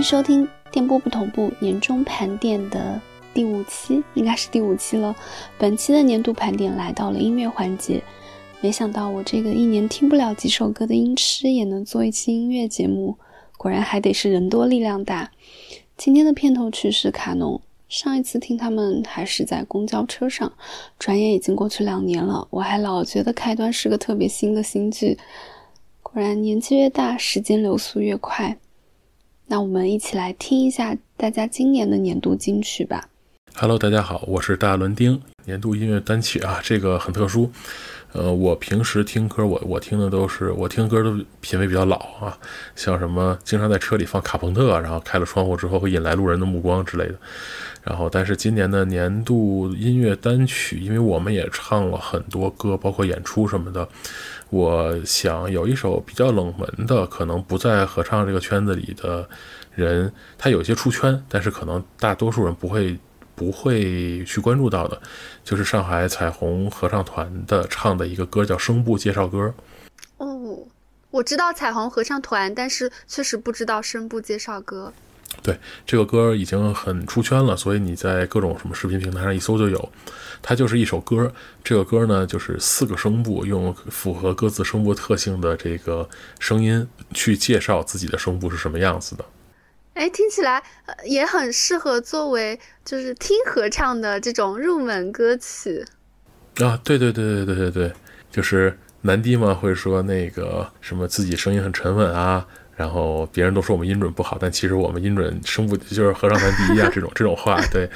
迎收听电波不同步年终盘点的第五期，应该是第五期了。本期的年度盘点来到了音乐环节，没想到我这个一年听不了几首歌的音痴也能做一期音乐节目，果然还得是人多力量大。今天的片头曲是卡农，上一次听他们还是在公交车上，转眼已经过去2年了，我还老觉得开端是个特别新的新剧。果然年纪越大，时间流速越快。那我们一起来听一下大家今年的年度金曲吧。Hello， 大家好，我是大伦丁。年度音乐单曲啊，这个很特殊。我平时听歌，我听的都是，我听歌都品味比较老啊，像什么经常在车里放卡朋特，然后开了窗户之后会引来路人的目光之类的。然后，但是今年的年度音乐单曲，因为我们也唱了很多歌，包括演出什么的。我想有一首比较冷门的，可能不在合唱这个圈子里的人，他有些出圈，但是可能大多数人不会去关注到的，就是上海彩虹合唱团的唱的一个歌叫《声部介绍歌》。哦，我知道彩虹合唱团，但是确实不知道《声部介绍歌》。对，这个歌已经很出圈了，所以你在各种什么视频平台上一搜就有。它就是一首歌，这个歌呢就是4个声部，用符合各自声部特性的这个声音去介绍自己的声部是什么样子的。哎，听起来也很适合作为就是听合唱的这种入门歌曲啊！对，就是男低嘛会说那个什么自己声音很沉稳啊。然后别人都说我们音准不好，但其实我们音准声部就是合唱团第一啊，这种话，对。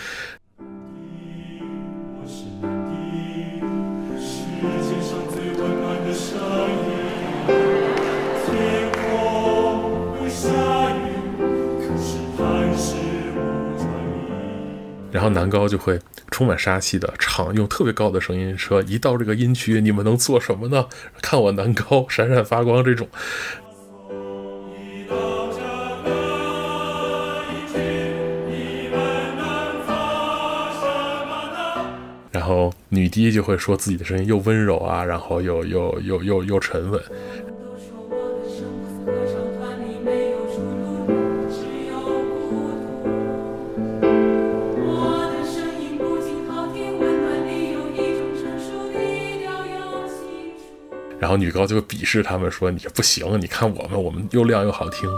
然后男高就会充满杀气的唱，用特别高的声音说：“一到这个音区，你们能做什么呢？看我男高闪闪发光。”这种。然后女低就会说自己的声音又温柔啊，然后又沉稳。然后女高就鄙视他们说：“你不行，你看我们又亮又好听。”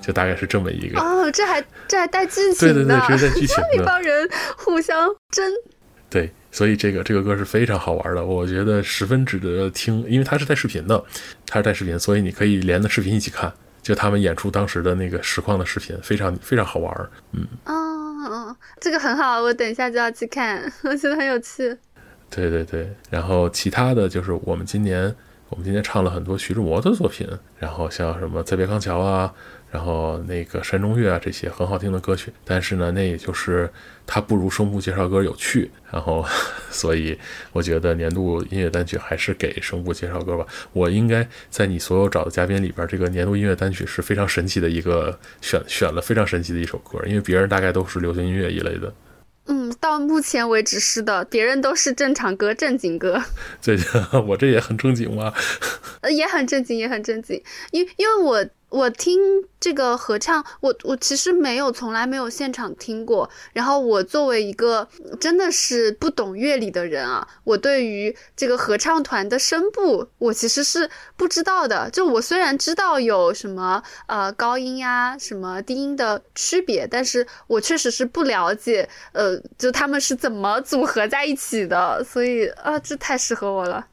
就大概是这么一个哦，这还带剧情的，对，这是带剧情的，一帮人互相争。对，所以这个歌是非常好玩的，我觉得十分值得听，因为它是带视频，所以你可以连着视频一起看，就他们演出当时的那个实况的视频，非常非常好玩。嗯，哦，这个很好，我等一下就要去看，我觉得很有趣。对，然后其他的就是我们今年唱了很多徐志摩的作品，然后像什么《再别康桥》啊。然后那个山中月啊，这些很好听的歌曲，但是呢，那也就是它不如声部介绍歌有趣。然后，所以我觉得年度音乐单曲还是给声部介绍歌吧。我应该在你所有找的嘉宾里边，这个年度音乐单曲是非常神奇的一个选了非常神奇的一首歌，因为别人大概都是流行音乐一类的。嗯，到目前为止是的，别人都是正常歌、正经歌。对，我这也很正经吗？也很正经，因为我听这个合唱，我其实从来没有现场听过。然后我作为一个真的是不懂乐理的人啊，我对于这个合唱团的声部，我其实是不知道的。就我虽然知道有什么高音呀、什么低音的区别，但是我确实是不了解就他们是怎么组合在一起的。所以啊，这太适合我了。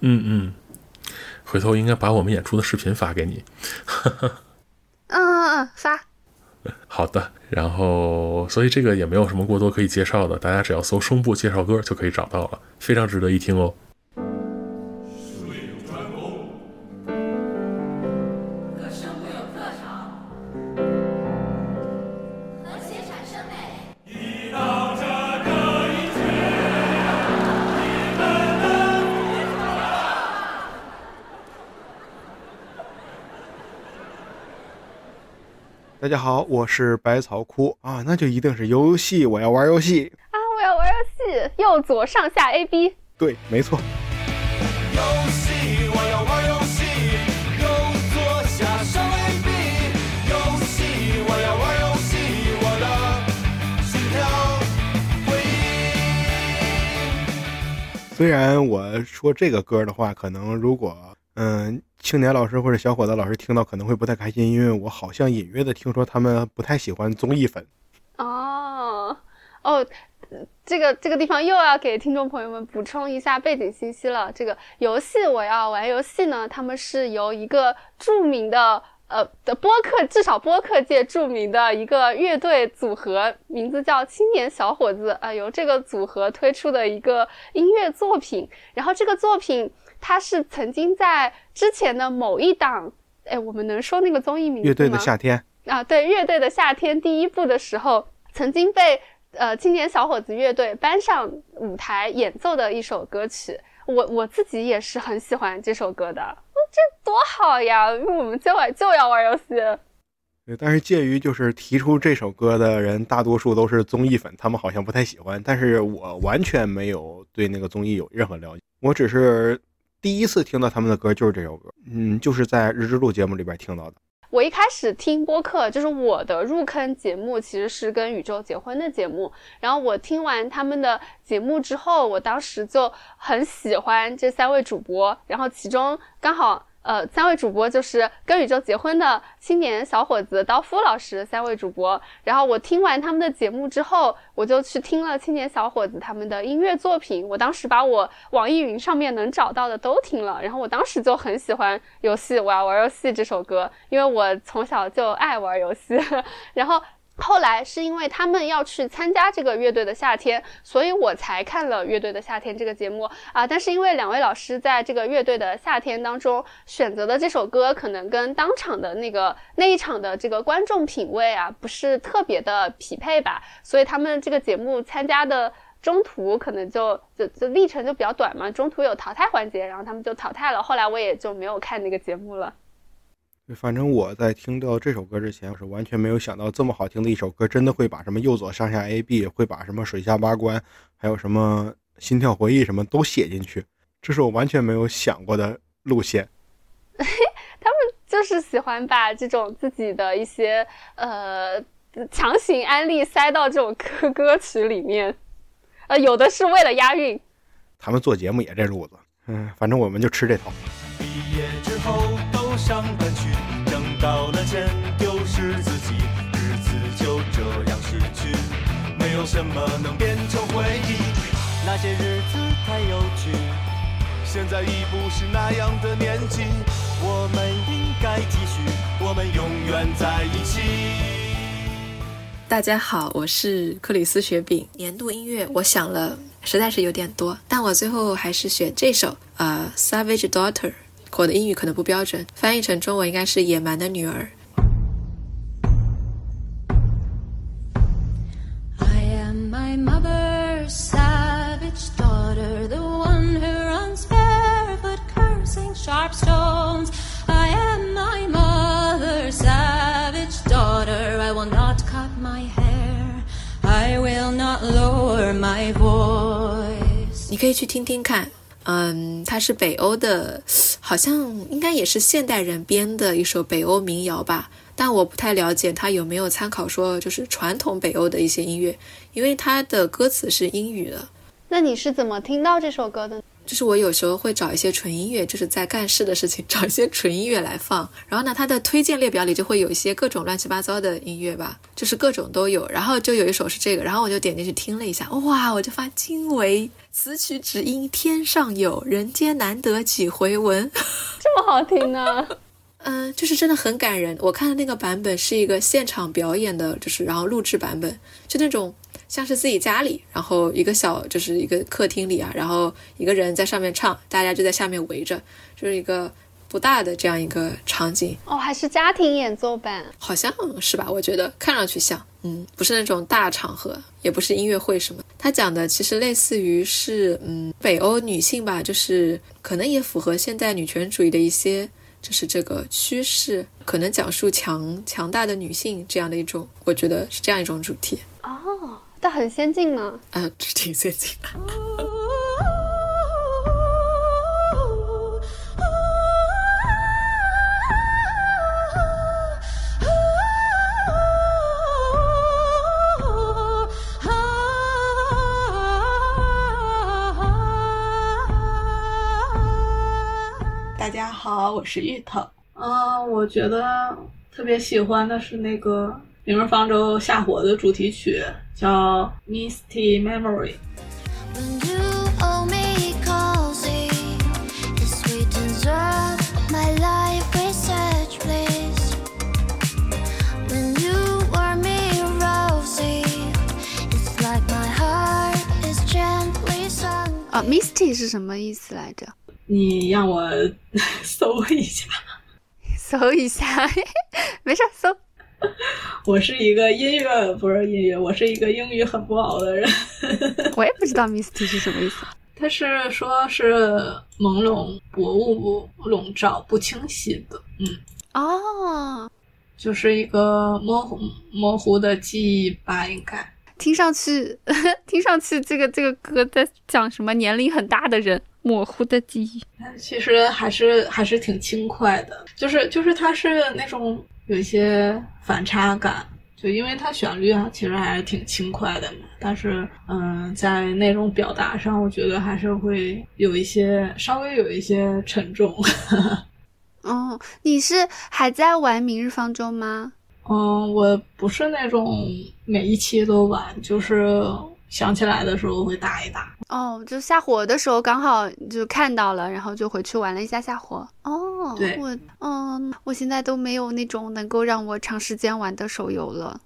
嗯。回头应该把我们演出的视频发给你。嗯，发。好的，然后所以这个也没有什么过多可以介绍的，大家只要搜声部介绍歌就可以找到了，非常值得一听哦。大家好，我是百草枯啊，那就一定是游戏，我要玩游戏啊，我要玩游戏，右左上下 AB， 对，没错。游戏，我要玩游戏，右左下上 AB， 游戏，我要玩游戏，我的心跳回忆。虽然我说这个歌的话，可能如果青年老师或者小伙子老师听到可能会不太开心，因为我好像隐约的听说他们不太喜欢综艺粉。这个地方又要给听众朋友们补充一下背景信息了。这个游戏我要玩游戏呢，他们是由一个著名的播客，至少播客界著名的一个乐队组合，名字叫青年小伙子啊，由这个组合推出的一个音乐作品。然后这个作品他是曾经在之前的某一档，我们能说那个综艺名字吗？乐队的夏天啊，对，乐队的夏天第一部的时候，曾经被青年小伙子乐队搬上舞台演奏的一首歌曲。我自己也是很喜欢这首歌的，这多好呀！因为我们今晚就要玩游戏。对，但是介于就是提出这首歌的人大多数都是综艺粉，他们好像不太喜欢，但是我完全没有对那个综艺有任何了解，我只是第一次听到他们的歌就是这首歌，就是在日之路节目里边听到的。我一开始听播客，就是我的入坑节目其实是跟宇宙结婚的节目，然后我听完他们的节目之后，我当时就很喜欢这三位主播，然后其中刚好三位主播就是跟宇宙结婚的青年小伙子刀夫老师三位主播，然后我听完他们的节目之后，我就去听了青年小伙子他们的音乐作品，我当时把我网易云上面能找到的都听了，然后我当时就很喜欢游戏，我要玩游戏这首歌，因为我从小就爱玩游戏。然后后来是因为他们要去参加这个乐队的夏天，所以我才看了乐队的夏天这个节目啊。但是因为两位老师在这个乐队的夏天当中选择的这首歌，可能跟当场的那一场的这个观众品味啊，不是特别的匹配吧，所以他们这个节目参加的中途可能就历程就比较短嘛，中途有淘汰环节，然后他们就淘汰了，后来我也就没有看那个节目了。反正我在听到这首歌之前，我是完全没有想到这么好听的一首歌真的会把什么右左上下 AB， 会把什么水下八关，还有什么心跳回忆什么都写进去，这是我完全没有想过的路线。他们就是喜欢把这种自己的一些强行安利塞到这种歌曲里面，有的是为了押韵，他们做节目也这路子，反正我们就吃这套。毕业之后都上班去，挣到了钱丢失自己，日子就这样失去，没有什么能变成回忆，那些日子太有趣，现在已不是那样的年纪，我们应该继续，我们永远在一起。大家好，我是克里斯雪饼。年度音乐我想了实在是有点多，但我最后还是选这首Savage Daughter， 我的英语可能不标准，翻译成中文应该是野蛮的女儿。 I am my mother, savage daughter, the one who runs barefoot cursing sharp stones. I am my mother, savage daughter, I will not my hair, I will not lower my voice. 你可以去听听看，它是北欧的，好像应该也是现代人编的一首北欧民谣吧，但我不太了解它有没有参考说就是传统北欧的一些音乐，因为它的歌词是英语的。那你是怎么听到这首歌的呢？就是我有时候会找一些纯音乐，就是在干事的事情找一些纯音乐来放，然后呢它的推荐列表里就会有一些各种乱七八糟的音乐吧，就是各种都有，然后就有一首是这个，然后我就点进去听了一下，哇，我就发惊为此曲只应天上有，人间难得几回闻。这么好听呢？就是真的很感人。我看的那个版本是一个现场表演的，就是然后录制版本，就那种像是自己家里，然后一个小就是一个客厅里啊，然后一个人在上面唱，大家就在下面围着，就是一个不大的这样一个场景。哦，还是家庭演奏版，好像是吧？我觉得看上去像，不是那种大场合，也不是音乐会什么。他讲的其实类似于是，北欧女性吧，就是可能也符合现代女权主义的一些就是这个趋势可能讲述强大的女性这样的一种，我觉得是这样一种主题。哦，但很先进呢。挺先进的。大家好，我是芋头。我觉得特别喜欢的是那个《明日方舟》下火的主题曲，叫 Misty Memory。Misty 是什么意思来着？你让我搜一下没事搜。我是一个英语很不好的人。我也不知道 Misty 是什么意思。它是说是朦胧薄雾笼罩不清晰的。就是一个模糊的记忆吧，应该。听上去这个歌在讲什么年龄很大的人模糊的记忆，其实还是挺轻快的，就是它是那种有一些反差感，就因为它旋律啊其实还是挺轻快的嘛，但是在那种表达上我觉得还是会稍微有一些沉重。哦，你是还在玩明日方舟吗？我不是那种每一期都玩，就是想起来的时候会打一打。就下火的时候刚好就看到了，然后就回去玩了一下下火。对，我现在都没有那种能够让我长时间玩的手游了。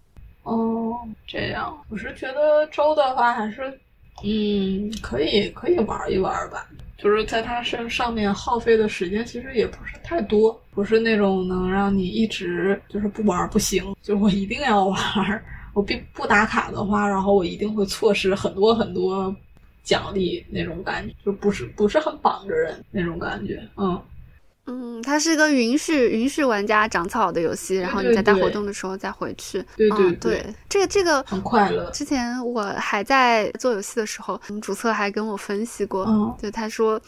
这样，我是觉得周的话还是可以玩一玩吧。就是在它上面耗费的时间其实也不是太多，不是那种能让你一直就是不玩不行，就是我一定要玩，我不打卡的话然后我一定会错失很多奖励那种感觉，就不是很绑着人那种感觉。它是个允许玩家长草的游戏，然后你在大活动的时候再回去。对，这个很快乐。之前我还在做游戏的时候，我们主策还跟我分析过，他说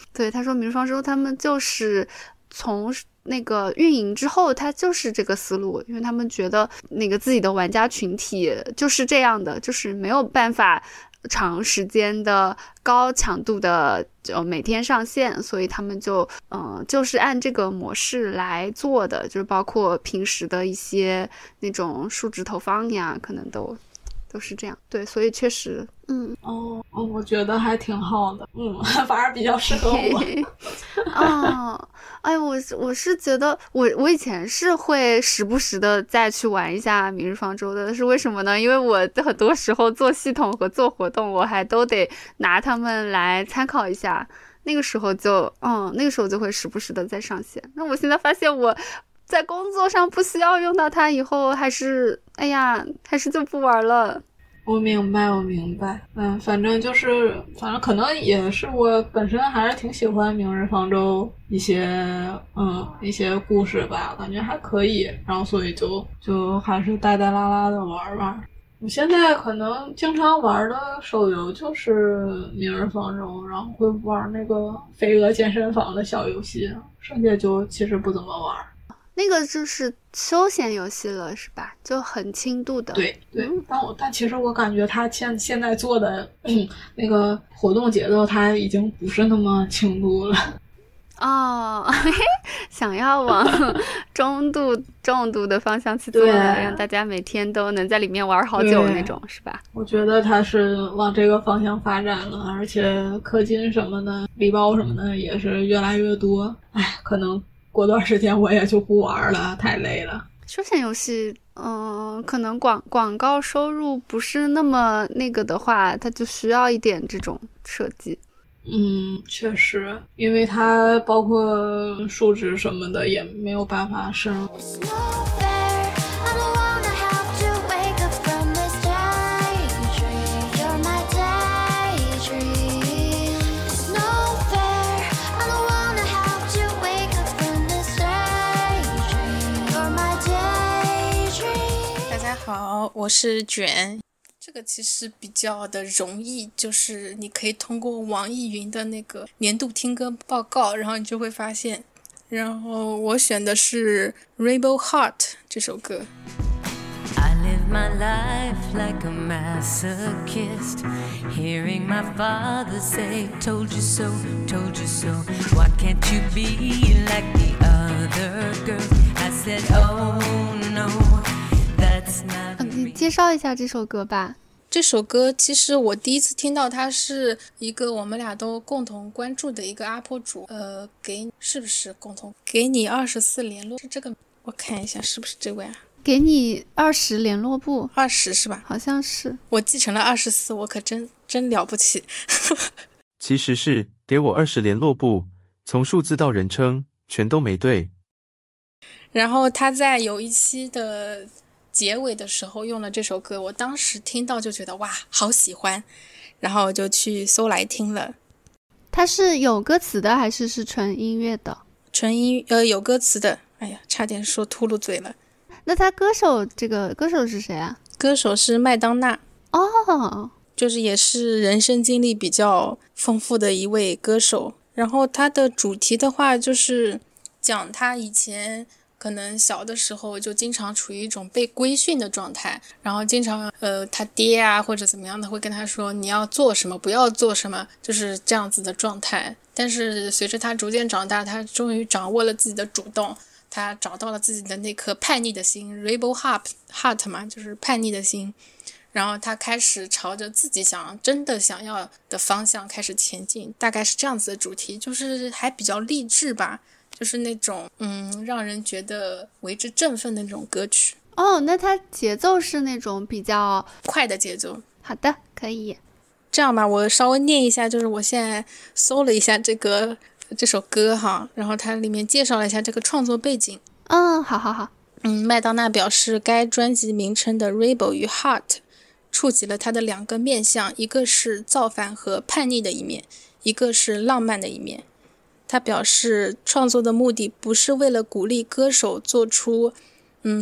明日方舟他们就是从那个运营之后，他就是这个思路，因为他们觉得那个自己的玩家群体就是这样的，就是没有办法长时间的高强度的就每天上线，所以他们就就是按这个模式来做的，就是包括平时的一些那种数值投放呀，可能都是这样。对，所以确实我觉得还挺好的，反而比较适合我。我是觉得我以前是会时不时的再去玩一下明日方舟的，是为什么呢？因为我很多时候做系统和做活动我还都得拿他们来参考一下，那个时候就会时不时的再上线。那我现在发现我在工作上不需要用到它以后，还是就不玩了。我明白。反正可能也是我本身还是挺喜欢明日方舟一些故事吧，感觉还可以，然后所以就还是带带拉拉的玩吧。我现在可能经常玩的手游就是明日方舟，然后会玩那个飞蛾健身房的小游戏，剩下就其实不怎么玩。那个就是休闲游戏了是吧？就很轻度的。对，但其实我感觉他现在做的那个活动节奏他已经不是那么轻度了。想要往中度重度的方向去做，让大家每天都能在里面玩好久那种是吧？我觉得他是往这个方向发展了，而且氪金什么的礼包什么的也是越来越多。可能过段时间我也就不玩了，太累了。休闲游戏可能广告收入不是那么那个的话，它就需要一点这种设计。确实，因为它包括数值什么的也没有办法深入。好，我是卷。这个其实比较的容易，就是你可以通过网易云的那个年度听歌报告，然后你就会发现。然后我选的是 Rebel Heart 这首歌。I live my life like a masochist, hearing my father say, told you so, told you so. Why can't you be like the other girls? I said, oh no, that's not me. 介绍一下这首歌吧。这首歌其实我第一次听到它是一个我们俩都共同关注的一个UP主，是不是共同给你24联络，是这个，我看一下是不是这位啊？给你20联络部，20是吧？好像是，我继承了24，我可真了不起。其实是给我20联络部，从数字到人称全都没对。然后他在有一期的结尾的时候用了这首歌，我当时听到就觉得哇，好喜欢，然后就去搜来听了。它是有歌词的还是纯音乐的？纯音有歌词的。哎呀，差点说秃噜嘴了。那他歌手是谁啊？歌手是麦当娜。哦，就是也是人生经历比较丰富的一位歌手。然后他的主题的话就是讲他以前可能小的时候就经常处于一种被规训的状态，然后经常他爹啊或者怎么样的会跟他说你要做什么不要做什么，就是这样子的状态。但是随着他逐渐长大，他终于掌握了自己的主动，他找到了自己的那颗叛逆的心 Rebel Heart 嘛，就是叛逆的心。然后他开始朝着自己真的想要的方向开始前进，大概是这样子的主题，就是还比较励志吧，就是那种让人觉得为之振奋的那种歌曲。哦，那他节奏是那种比较快的节奏。好的，可以。这样吧，我稍微念一下，就是我现在搜了一下这首歌哈，然后它里面介绍了一下这个创作背景。好好好。麦当娜表示该专辑名称的 Rebel 与 Heart 触及了它的两个面向，一个是造反和叛逆的一面，一个是浪漫的一面。他表示创作的目的不是为了鼓励歌手做出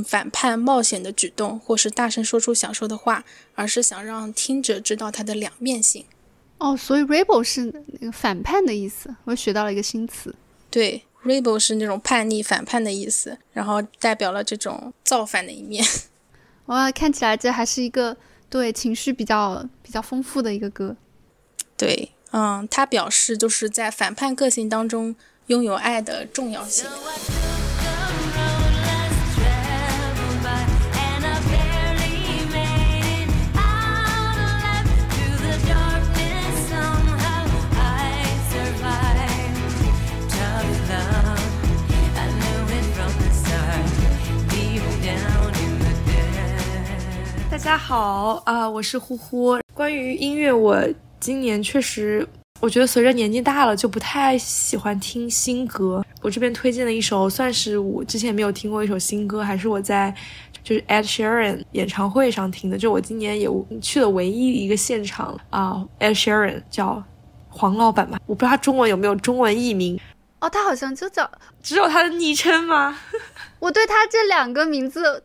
反叛冒险的举动，或是大声说出想说的话，而是想让听者知道它的两面性。哦，所以 Rebel 是那个反叛的意思，我学到了一个新词。对， Rebel 是那种叛逆反叛的意思，然后代表了这种造反的一面。哇，看起来这还是一个对情绪比较丰富的一个歌。对，他表示就是在反叛个性当中拥有爱的重要性。大家好我是呼呼。关于音乐，我今年确实我觉得随着年纪大了就不太喜欢听新歌。我这边推荐了一首算是我之前没有听过一首新歌，还是我在就是 Ed Sheeran 演唱会上听的，就我今年也去了唯一一个现场Ed Sheeran 叫黄老板吧，我不知道他中文有没有中文译名。哦，他好像就叫只有他的昵称吗？我对他这两个名字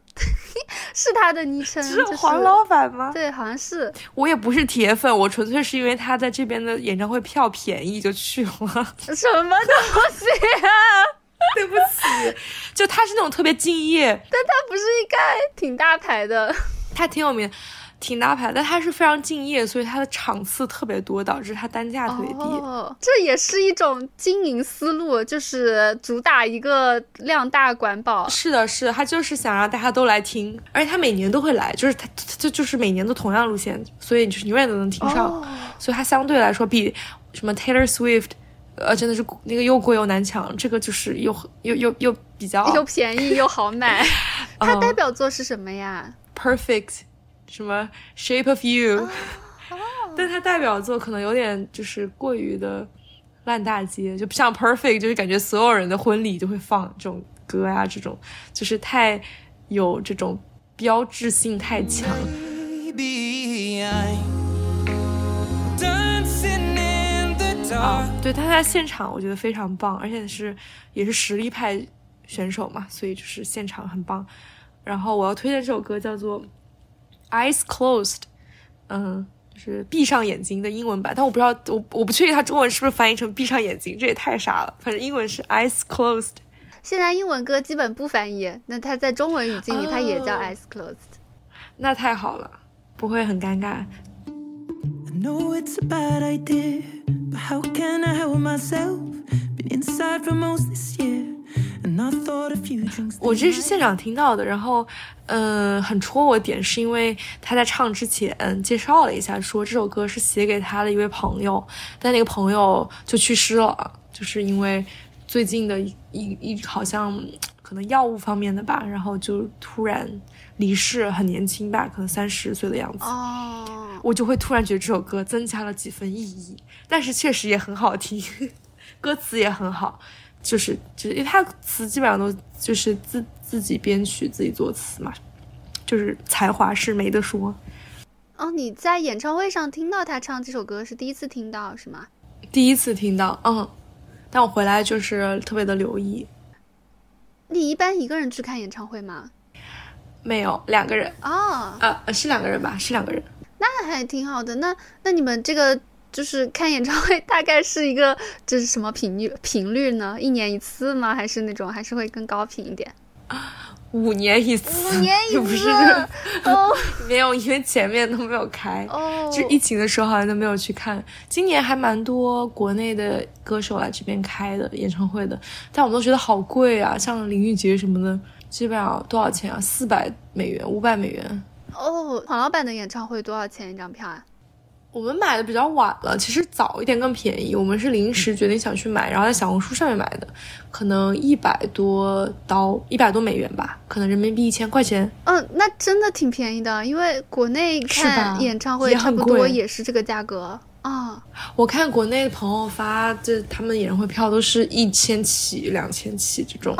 是他的昵称，只有黄老板吗？对，好像是。我也不是铁粉，我纯粹是因为他在这边的演唱会票便宜就去了。什么东西啊！对不起，就他是那种特别敬业，但他不是应该挺大牌的？他挺有名，挺大牌，但他是非常敬业，所以他的场次特别多，导致他单价特别低。哦，这也是一种经营思路，就是主打一个量大管饱。是的，是的，他就是想让大家都来听，而且他每年都会来，就是他就是每年都同样路线，所以就是永远都能听上。哦，所以他相对来说比什么 Taylor Swift，真的是那个又贵又难抢，这个就是又比较又便宜又好买。他代表作是什么呀？Perfect，什么 Shape of You，但它代表作可能有点就是过于的烂大街，就不像 Perfect， 就是感觉所有人的婚礼就会放这种歌啊，这种就是太有这种标志性太强。对，他在现场我觉得非常棒，而且也是实力派选手嘛，所以就是现场很棒。然后我要推荐这首歌叫做 Eyes Closed， 就是闭上眼睛的英文版，但我不知道，我不确定它中文是不是翻译成闭上眼睛，这也太傻了，反正英文是 Eyes Closed。 现在英文歌基本不翻译，那它在中文语境里它也叫 Eyes Closed， 那太好了，不会很尴尬。 I know it's a bad idea but how can I help myself, been inside for most this year。我这是现场听到的，然后很戳我点是因为他在唱之前介绍了一下，说这首歌是写给他的一位朋友，但那个朋友就去世了，就是因为最近的好像可能药物方面的吧，然后就突然离世，很年轻吧，可能30岁的样子。我就会突然觉得这首歌增加了几分意义，但是确实也很好听，歌词也很好，就是因为他词基本上都就是自己编曲自己作词嘛，就是才华是没得说。你在演唱会上听到他唱这首歌是第一次听到是吗？第一次听到，但我回来就是特别的留意。你一般一个人去看演唱会吗？没有，两个人。是两个人吧，是两个人。那还挺好的。那你们这个就是看演唱会大概是一个这是什么频率呢？一年一次吗？还是那种还是会更高频一点？5年一次。5年一次不是没有，因为前面都没有开，就疫情的时候好像都没有去看。今年还蛮多国内的歌手来这边开的演唱会的，但我们都觉得好贵啊，像林俊杰什么的基本上多少钱啊？$400、$500。黄老板的演唱会多少钱一张票啊？我们买的比较晚了，其实早一点更便宜，我们是临时决定想去买，然后在小红书上面买的，可能$100多吧，可能人民币1000块钱。那真的挺便宜的，因为国内看演唱会差不多也是这个价格啊。我看国内的朋友发这他们演唱会票都是1000起2000起这种。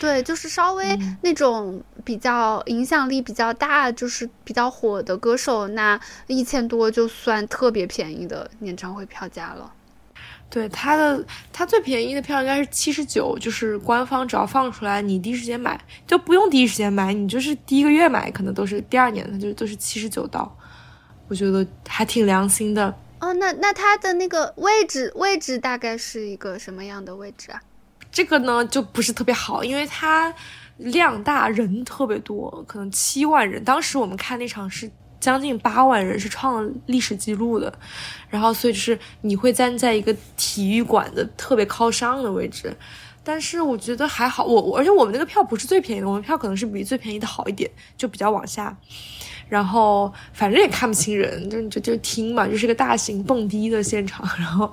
对，就是稍微那种比较影响力比较大，就是比较火的歌手，那1000多就算特别便宜的演唱会票价了。对，他最便宜的票应该是79，就是官方只要放出来，你第一时间买就不用第一时间买，你就是第一个月买，可能都是第二年，它就都是79刀，我觉得还挺良心的。那它的那个位置大概是一个什么样的位置啊？这个呢就不是特别好，因为它量大人特别多，可能7万人，当时我们看那场是将近8万人，是创了历史记录的。然后所以就是你会站在一个体育馆的特别靠上的位置，但是我觉得还好，而且我们那个票不是最便宜的，我们票可能是比最便宜的好一点，就比较往下。然后反正也看不清人，就听嘛，就是个大型蹦迪的现场，然后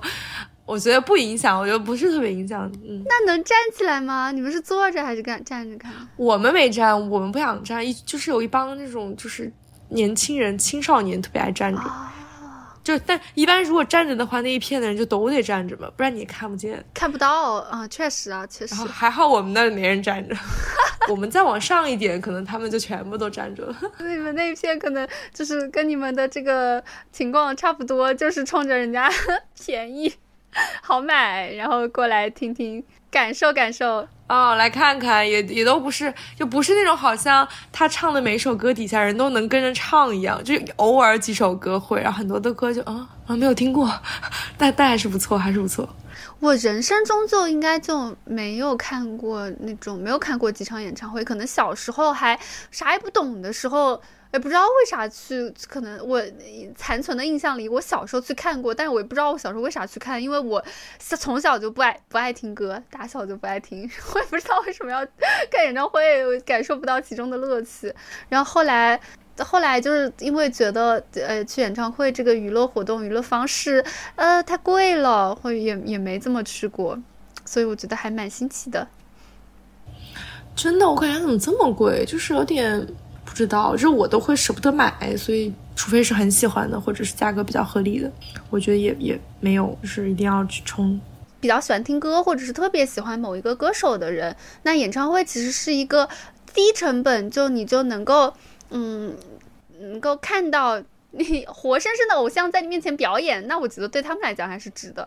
我觉得不影响，我觉得不是特别影响。那能站起来吗？你们是坐着还是站着看？我们没站，我们不想站，就是有一帮那种就是年轻人、青少年特别爱站着，就但一般如果站着的话，那一片的人就都得站着嘛，不然你也看不见、看不到啊。确实。然后还好我们那里没人站着，我们再往上一点，可能他们就全部都站着了。你们那一片可能就是跟你们的这个情况差不多，就是冲着人家便宜。好买，然后过来听听，感受感受来看看，也都不是，就不是那种好像他唱的每首歌底下人都能跟着唱一样，就偶尔几首歌会，然后很多的歌就没有听过，但还是不错，还是不错。我人生中就应该就没有看过几场演唱会，可能小时候还啥也不懂的时候。也不知道为啥去，可能我残存的印象里，我小时候去看过，但是我也不知道我小时候为啥去看，因为我从小就不爱听歌，打小就不爱听，我也不知道为什么要看演唱会，我感受不到其中的乐趣。然后后来就是因为觉得去演唱会这个娱乐活动、娱乐方式太贵了，或者也没这么去过，所以我觉得还蛮新奇的。真的，我感觉怎么这么贵，就是有点。不知道，就是我都会舍不得买，所以除非是很喜欢的，或者是价格比较合理的，我觉得也没有，就是一定要去冲。比较喜欢听歌，或者是特别喜欢某一个歌手的人，那演唱会其实是一个低成本，就你就能够，能够看到你活生生的偶像在你面前表演，那我觉得对他们来讲还是值得。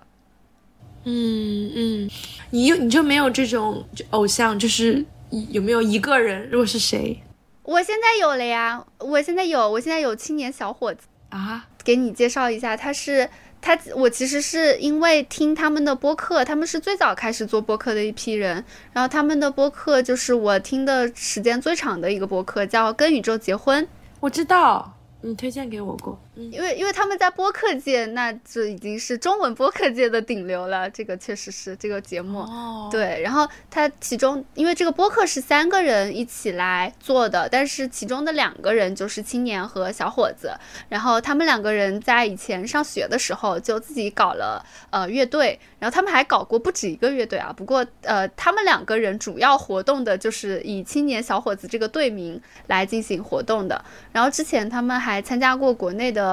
你就没有这种偶像，就是有没有一个人，如果是谁？我现在有了呀，我现在有青年小伙子啊，给你介绍一下，我其实是因为听他们的播客，他们是最早开始做播客的一批人，然后他们的播客就是我听的时间最长的一个播客，叫《跟宇宙结婚》。我知道你推荐给我过，因为他们在播客界，那就已经是中文播客界的顶流了，这个确实是这个节目。对，然后他其中，因为这个播客是3个人一起来做的，但是其中的2个人就是青年和小伙子，然后他们2个人在以前上学的时候就自己搞了乐队，然后他们还搞过不止1个乐队啊，不过他们2个人主要活动的就是以青年小伙子这个队名来进行活动的，然后之前他们还参加过国内的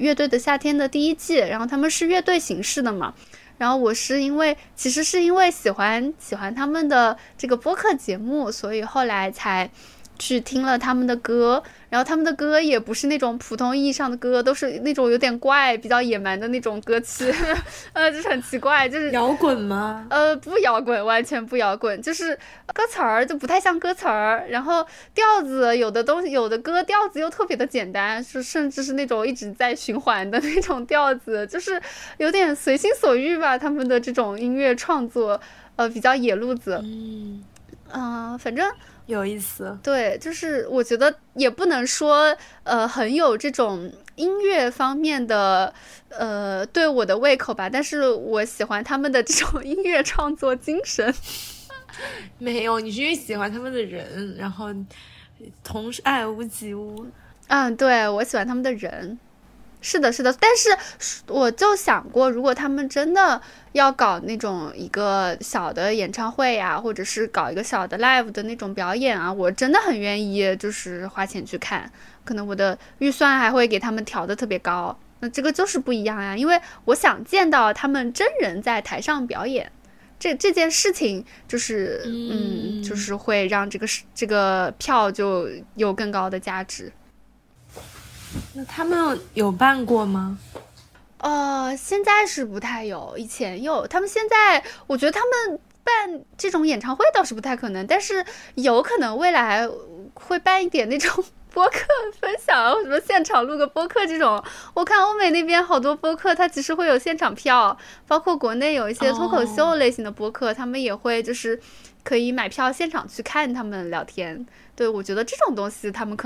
乐队的夏天的第1季，然后他们是乐队形式的嘛，然后我是因为喜欢他们的这个播客节目，所以后来才去听了他们的歌，然后他们的歌也不是那种普通意义上的歌，都是那种有点怪比较野蛮的那种歌曲就是很奇怪，就是摇滚吗？不摇滚，完全不摇滚，就是歌词儿就不太像歌词儿，然后调子有的歌调子又特别的简单，是甚至是那种一直在循环的那种调子，就是有点随心所欲吧，他们的这种音乐创作比较野路子，反正有意思。对，就是我觉得也不能说很有这种音乐方面的对我的胃口吧，但是我喜欢他们的这种音乐创作精神。没有，你是因为喜欢他们的人，然后同爱屋及乌。对，我喜欢他们的人。是的，但是我就想过，如果他们真的要搞那种一个小的演唱会呀，或者是搞一个小的 live 的那种表演啊，我真的很愿意就是花钱去看，可能我的预算还会给他们调得特别高，那这个就是不一样呀，因为我想见到他们真人在台上表演，这件事情就是就是会让这个票就有更高的价值。那他们有办过吗？现在是不太有，以前有。他们现在，我觉得他们办这种演唱会倒是不太可能，但是有可能未来会办一点那种播客分享，什么现场录个播客这种。我看欧美那边好多播客，它其实会有现场票，包括国内有一些脱口秀类型的播客，他们也会就是可以买票现场去看他们聊天。对，我觉得这种东西他们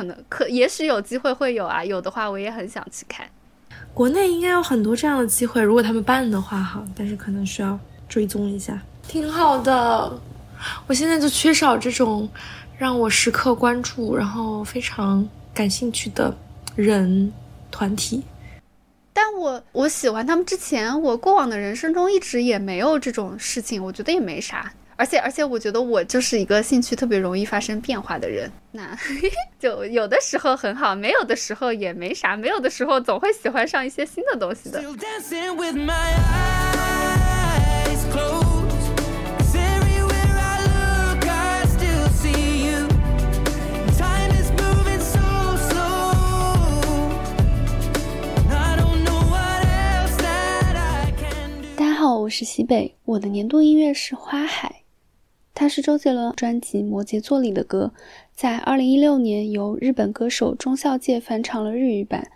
也许有机会会有啊，有的话我也很想去看。国内应该有很多这样的机会，如果他们办的话哈，但是可能需要追踪一下。挺好的，我现在就缺少这种让我时刻关注，然后非常感兴趣的人团体。但我喜欢他们之前，我过往的人生中一直也没有这种事情，我觉得也没啥。而且我觉得我就是一个兴趣特别容易发生变化的人，那就有的时候很好，没有的时候也没啥，没有的时候总会喜欢上一些新的东西的。大家好，我是西北，我的年度音乐是花海。它是周杰伦专辑《摩羯座》里的歌，在2016年由日本歌手中孝介翻唱了日语版。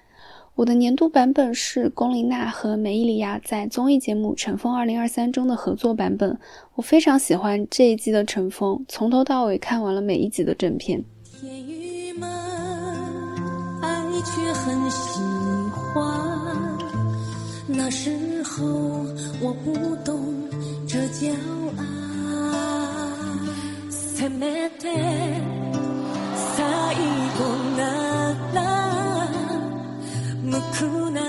我的年度版本是龚琳娜和m e l i a 在综艺节目《乘风2023》中的合作版本。我非常喜欢这一季的《乘风》，从头到尾看完了每一集的正片。天宇们，爱却很喜欢，那时候我不懂这叫爱。せめて最後なら無垢な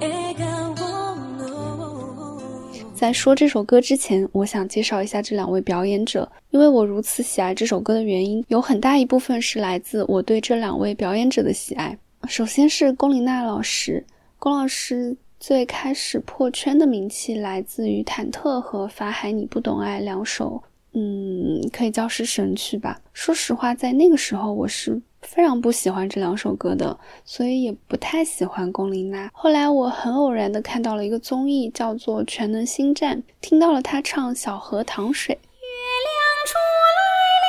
笑顔の。在说这首歌之前，我想介绍一下这2位表演者，因为我如此喜爱这首歌的原因，有很大一部分是来自我对这2位表演者的喜爱。首先是龚琳娜老师，龚老师最开始破圈的名气来自于《忐忑》和《法海你不懂爱》2首。可以叫是神曲吧。说实话，在那个时候我是非常不喜欢这2首歌的，所以也不太喜欢龚琳娜。后来我很偶然的看到了一个综艺叫做《全能星战》，听到了她唱《小河淌水》。月亮出来了，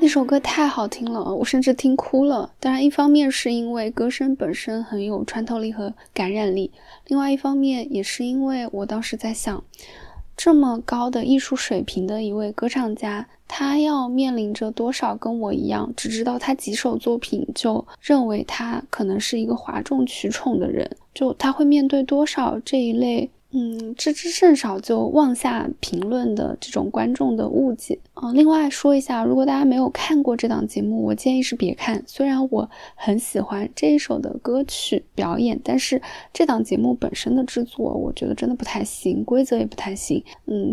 那首歌太好听了，我甚至听哭了。当然一方面是因为歌声本身很有穿透力和感染力，另外一方面也是因为我当时在想，这么高的艺术水平的一位歌唱家，他要面临着多少跟我一样只知道他几首作品就认为他可能是一个哗众取宠的人，就他会面对多少这一类知之甚少就妄下评论的这种观众的误解。另外说一下，如果大家没有看过这档节目，我建议是别看，虽然我很喜欢这一首的歌曲表演，但是这档节目本身的制作我觉得真的不太行，规则也不太行。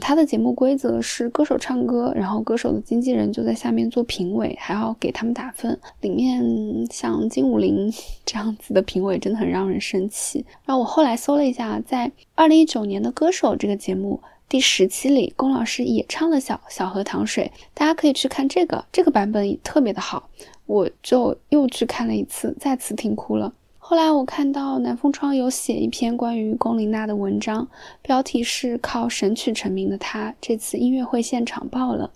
他的节目规则是歌手唱歌，然后歌手的经纪人就在下面做评委，还要给他们打分。里面像金武林这样子的评委真的很让人生气。然后我后来搜了一下，在2019年的歌手这个节目第10期里，龚老师也唱了小河淌水，大家可以去看这个版本特别的好，我就又去看了一次，再次听哭了。后来我看到南风窗有写一篇关于龚琳娜的文章，标题是靠神曲成名的她这次音乐会现场爆了，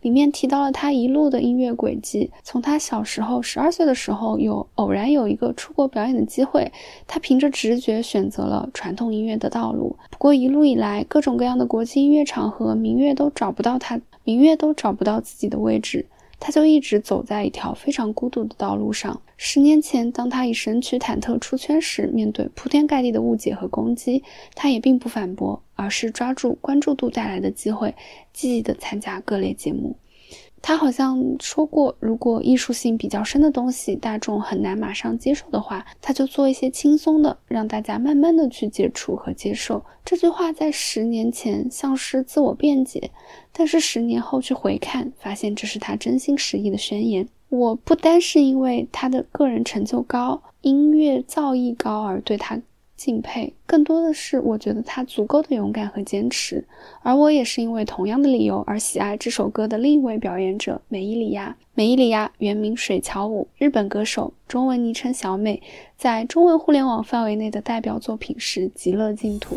里面提到了她一路的音乐轨迹，从她小时候12岁的时候偶然有一个出国表演的机会，她凭着直觉选择了传统音乐的道路。不过一路以来各种各样的国际音乐场合，民乐都找不到自己的位置，他就一直走在一条非常孤独的道路上。10年前，当他以神曲忐忑出圈时，面对铺天盖地的误解和攻击，他也并不反驳，而是抓住关注度带来的机会，积极地参加各类节目。他好像说过，如果艺术性比较深的东西大众很难马上接受的话，他就做一些轻松的，让大家慢慢的去接触和接受。这句话在10年前像是自我辩解，但是10年后去回看，发现这是他真心实意的宣言。我不单是因为他的个人成就高，音乐造诣高而对他敬佩，更多的是我觉得他足够的勇敢和坚持。而我也是因为同样的理由而喜爱这首歌的另一位表演者m e l i a。 m e l i a 原名水桥舞，日本歌手，中文昵称小美，在中文互联网范围内的代表作品是极乐净土。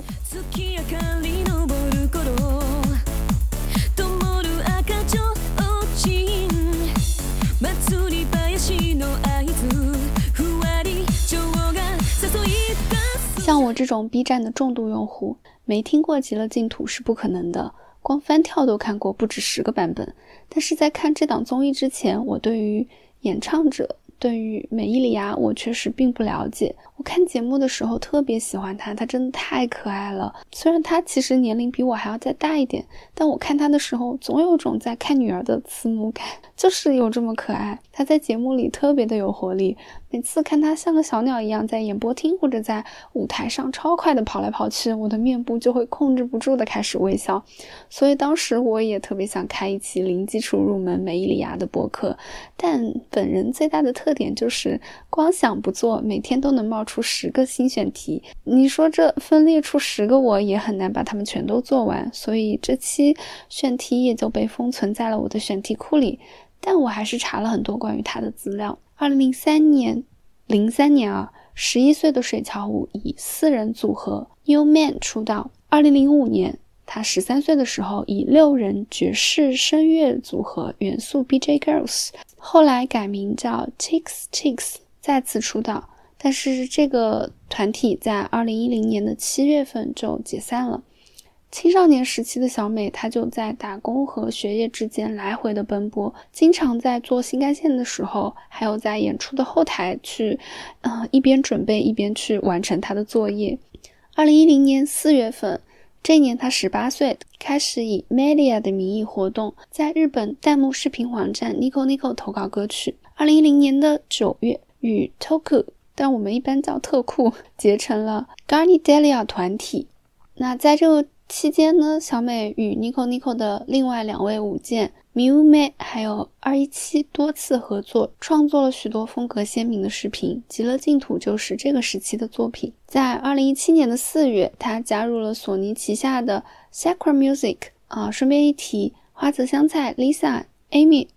像我这种 B 站的重度用户，没听过极乐净土是不可能的，光翻跳都看过不止10个版本。但是在看这档综艺之前，我对于演唱者，对于美伊利亚，我确实并不了解。我看节目的时候特别喜欢她，她真的太可爱了。虽然她其实年龄比我还要再大一点，但我看她的时候总有种在看女儿的慈母感，就是有这么可爱。她在节目里特别的有活力，每次看她像个小鸟一样在演播厅或者在舞台上超快的跑来跑去，我的面部就会控制不住的开始微笑。所以当时我也特别想开一期零基础入门美伊利亚的播客，但本人最大的特点就是光想不做，每天都能冒出10个新选题，你说这分裂出10个我也很难把它们全都做完，所以这期选题也就被封存在了我的选题库里。但我还是查了很多关于他的资料。03年11岁的水桥舞以4人组合 New Man 出道。2005年他13岁的时候以6人爵士声乐组合元素 BJ Girls， 后来改名叫 Chicks 再次出道，但是这个团体在2010年的7月份就解散了。青少年时期的小美，她就在打工和学业之间来回的奔波，经常在坐新干线的时候，还有在演出的后台去一边准备一边去完成她的作业。2010年4月份，这一年他18岁，开始以 m e l i a 的名义活动，在日本弹幕视频网站 n i c o n i c o 投稿歌曲。2010年的9月，与 Toku， 但我们一般叫特库，结成了 GARNiDELiA 团体。那在这个期间呢，小美与 n i c o n i c o 的另外2位舞剑 Miume 还有217多次合作，创作了许多风格鲜明的视频，极乐净土就是这个时期的作品。在2017年的4月，他加入了索尼旗下的 Sacra Music。 顺便一提，花泽香菜 Lisa Amy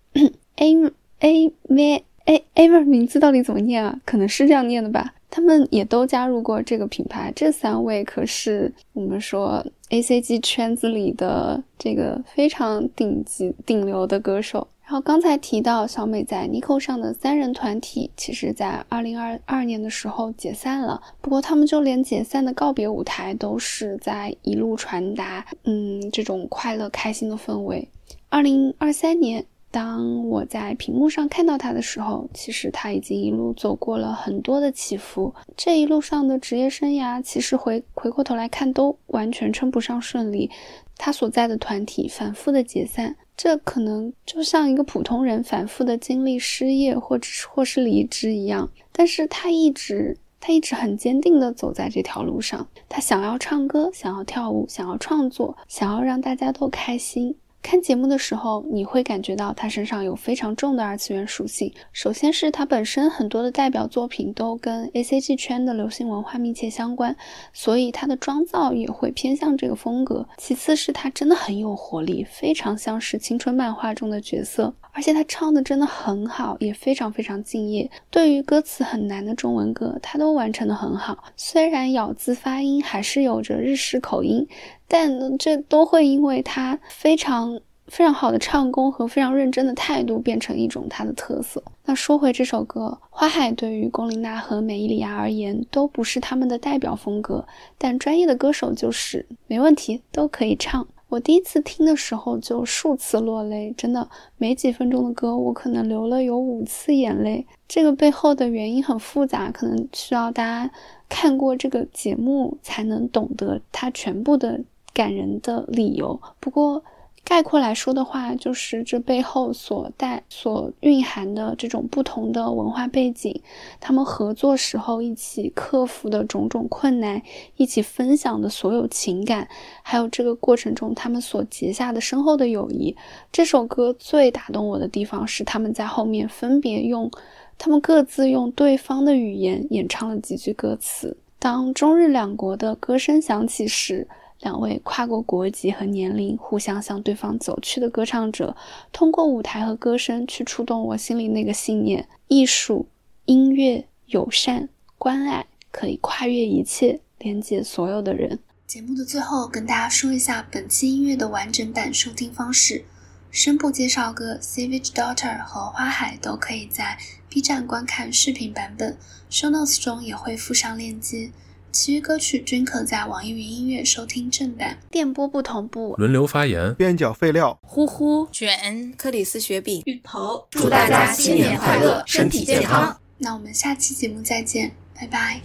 名字到底怎么念啊？可能是这样念的吧，他们也都加入过这个品牌。这3位可是我们说 ACG 圈子里的这个非常顶级顶流的歌手。然后刚才提到小美在 Nico 上的三人团体，其实在2022年的时候解散了，不过他们就连解散的告别舞台都是在一路传达这种快乐开心的氛围。2023年当我在屏幕上看到他的时候，其实他已经一路走过了很多的起伏，这一路上的职业生涯其实回过头来看都完全称不上顺利，他所在的团体反复的解散，这可能就像一个普通人反复的经历失业或是离职一样，但是他一直很坚定的走在这条路上，他想要唱歌，想要跳舞，想要创作，想要让大家都开心。看节目的时候，你会感觉到他身上有非常重的二次元属性。首先是他本身很多的代表作品都跟 ACG 圈的流行文化密切相关，所以他的妆造也会偏向这个风格。其次是他真的很有活力，非常像是青春漫画中的角色，而且他唱的真的很好，也非常非常敬业。对于歌词很难的中文歌，他都完成的很好，虽然咬字发音还是有着日式口音，但这都会因为他非常非常好的唱功和非常认真的态度变成一种他的特色。那说回这首歌，花海对于龚琳娜和美伊里亚而言都不是他们的代表风格，但专业的歌手就是没问题都可以唱。我第一次听的时候就数次落泪，真的没几分钟的歌我可能流了有5次眼泪，这个背后的原因很复杂，可能需要大家看过这个节目才能懂得它全部的感人的理由。不过概括来说的话，就是这背后所蕴含的这种不同的文化背景，他们合作时候一起克服的种种困难，一起分享的所有情感，还有这个过程中他们所结下的深厚的友谊。这首歌最打动我的地方是他们在后面分别各自用对方的语言演唱了几句歌词。当中日两国的歌声响起时，两位跨过国籍和年龄互相向对方走去的歌唱者，通过舞台和歌声去触动我心里那个信念：艺术、音乐、友善、关爱，可以跨越一切，连接所有的人。节目的最后跟大家说一下本期音乐的完整版收听方式。声部介绍歌 Savage Daughter 和花海都可以在 B 站观看视频版本， show notes 中也会附上链接，其余歌曲均可在网易云音乐收听正版。电波不同步，轮流发言，边角废料，呼呼卷，克里斯雪饼，芋头。祝大家新年快乐，身体健康。那我们下期节目再见，拜拜。